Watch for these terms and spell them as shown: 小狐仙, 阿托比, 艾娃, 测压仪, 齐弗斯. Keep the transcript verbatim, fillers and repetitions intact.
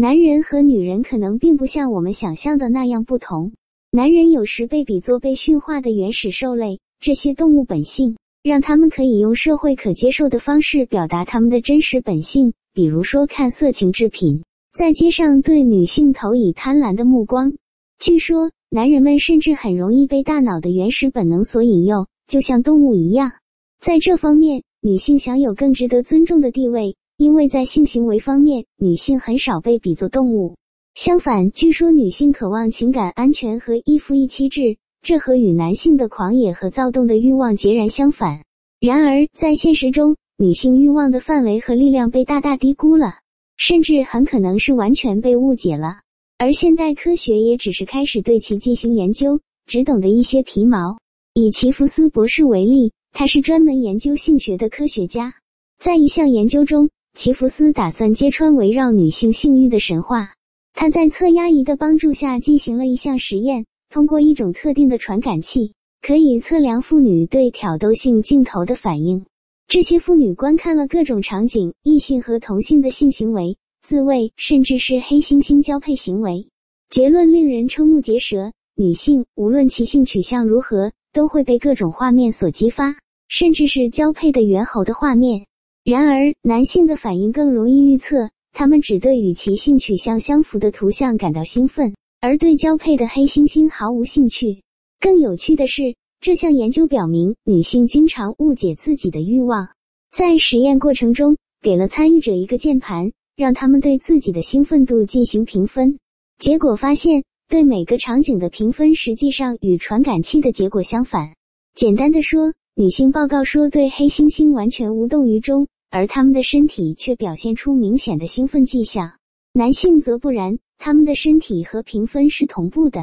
男人和女人可能并不像我们想象的那样不同。男人有时被比作被驯化的原始兽类，这些动物本性让他们可以用社会可接受的方式表达他们的真实本性，比如说看色情制品，在街上对女性投以贪婪的目光。据说，男人们甚至很容易被大脑的原始本能所引诱，就像动物一样。在这方面，女性享有更值得尊重的地位，因为在性行为方面，女性很少被比作动物。相反，据说女性渴望情感安全和一夫一妻制，这和与男性的狂野和躁动的欲望截然相反。然而，在现实中，女性欲望的范围和力量被大大低估了，甚至很可能是完全被误解了。而现代科学也只是开始对其进行研究，只懂得一些皮毛。以齐弗斯博士为例，他是专门研究性学的科学家。在一项研究中，齐弗斯打算揭穿围绕女性性欲的神话。他在测压仪的帮助下进行了一项实验，通过一种特定的传感器，可以测量妇女对挑逗性镜头的反应。这些妇女观看了各种场景，异性和同性的性行为、自慰，甚至是黑猩猩交配行为。结论令人瞠目结舌，女性无论其性取向如何，都会被各种画面所激发，甚至是交配的猿猴的画面。然而，男性的反应更容易预测，他们只对与其性取向相符的图像感到兴奋，而对交配的黑猩猩毫无兴趣。更有趣的是，这项研究表明，女性经常误解自己的欲望。在实验过程中，给了参与者一个键盘，让他们对自己的兴奋度进行评分。结果发现，对每个场景的评分实际上与传感器的结果相反。简单的说，女性报告说对黑猩猩完全无动于衷，而他们的身体却表现出明显的兴奋迹象。男性则不然，他们的身体和评分是同步的。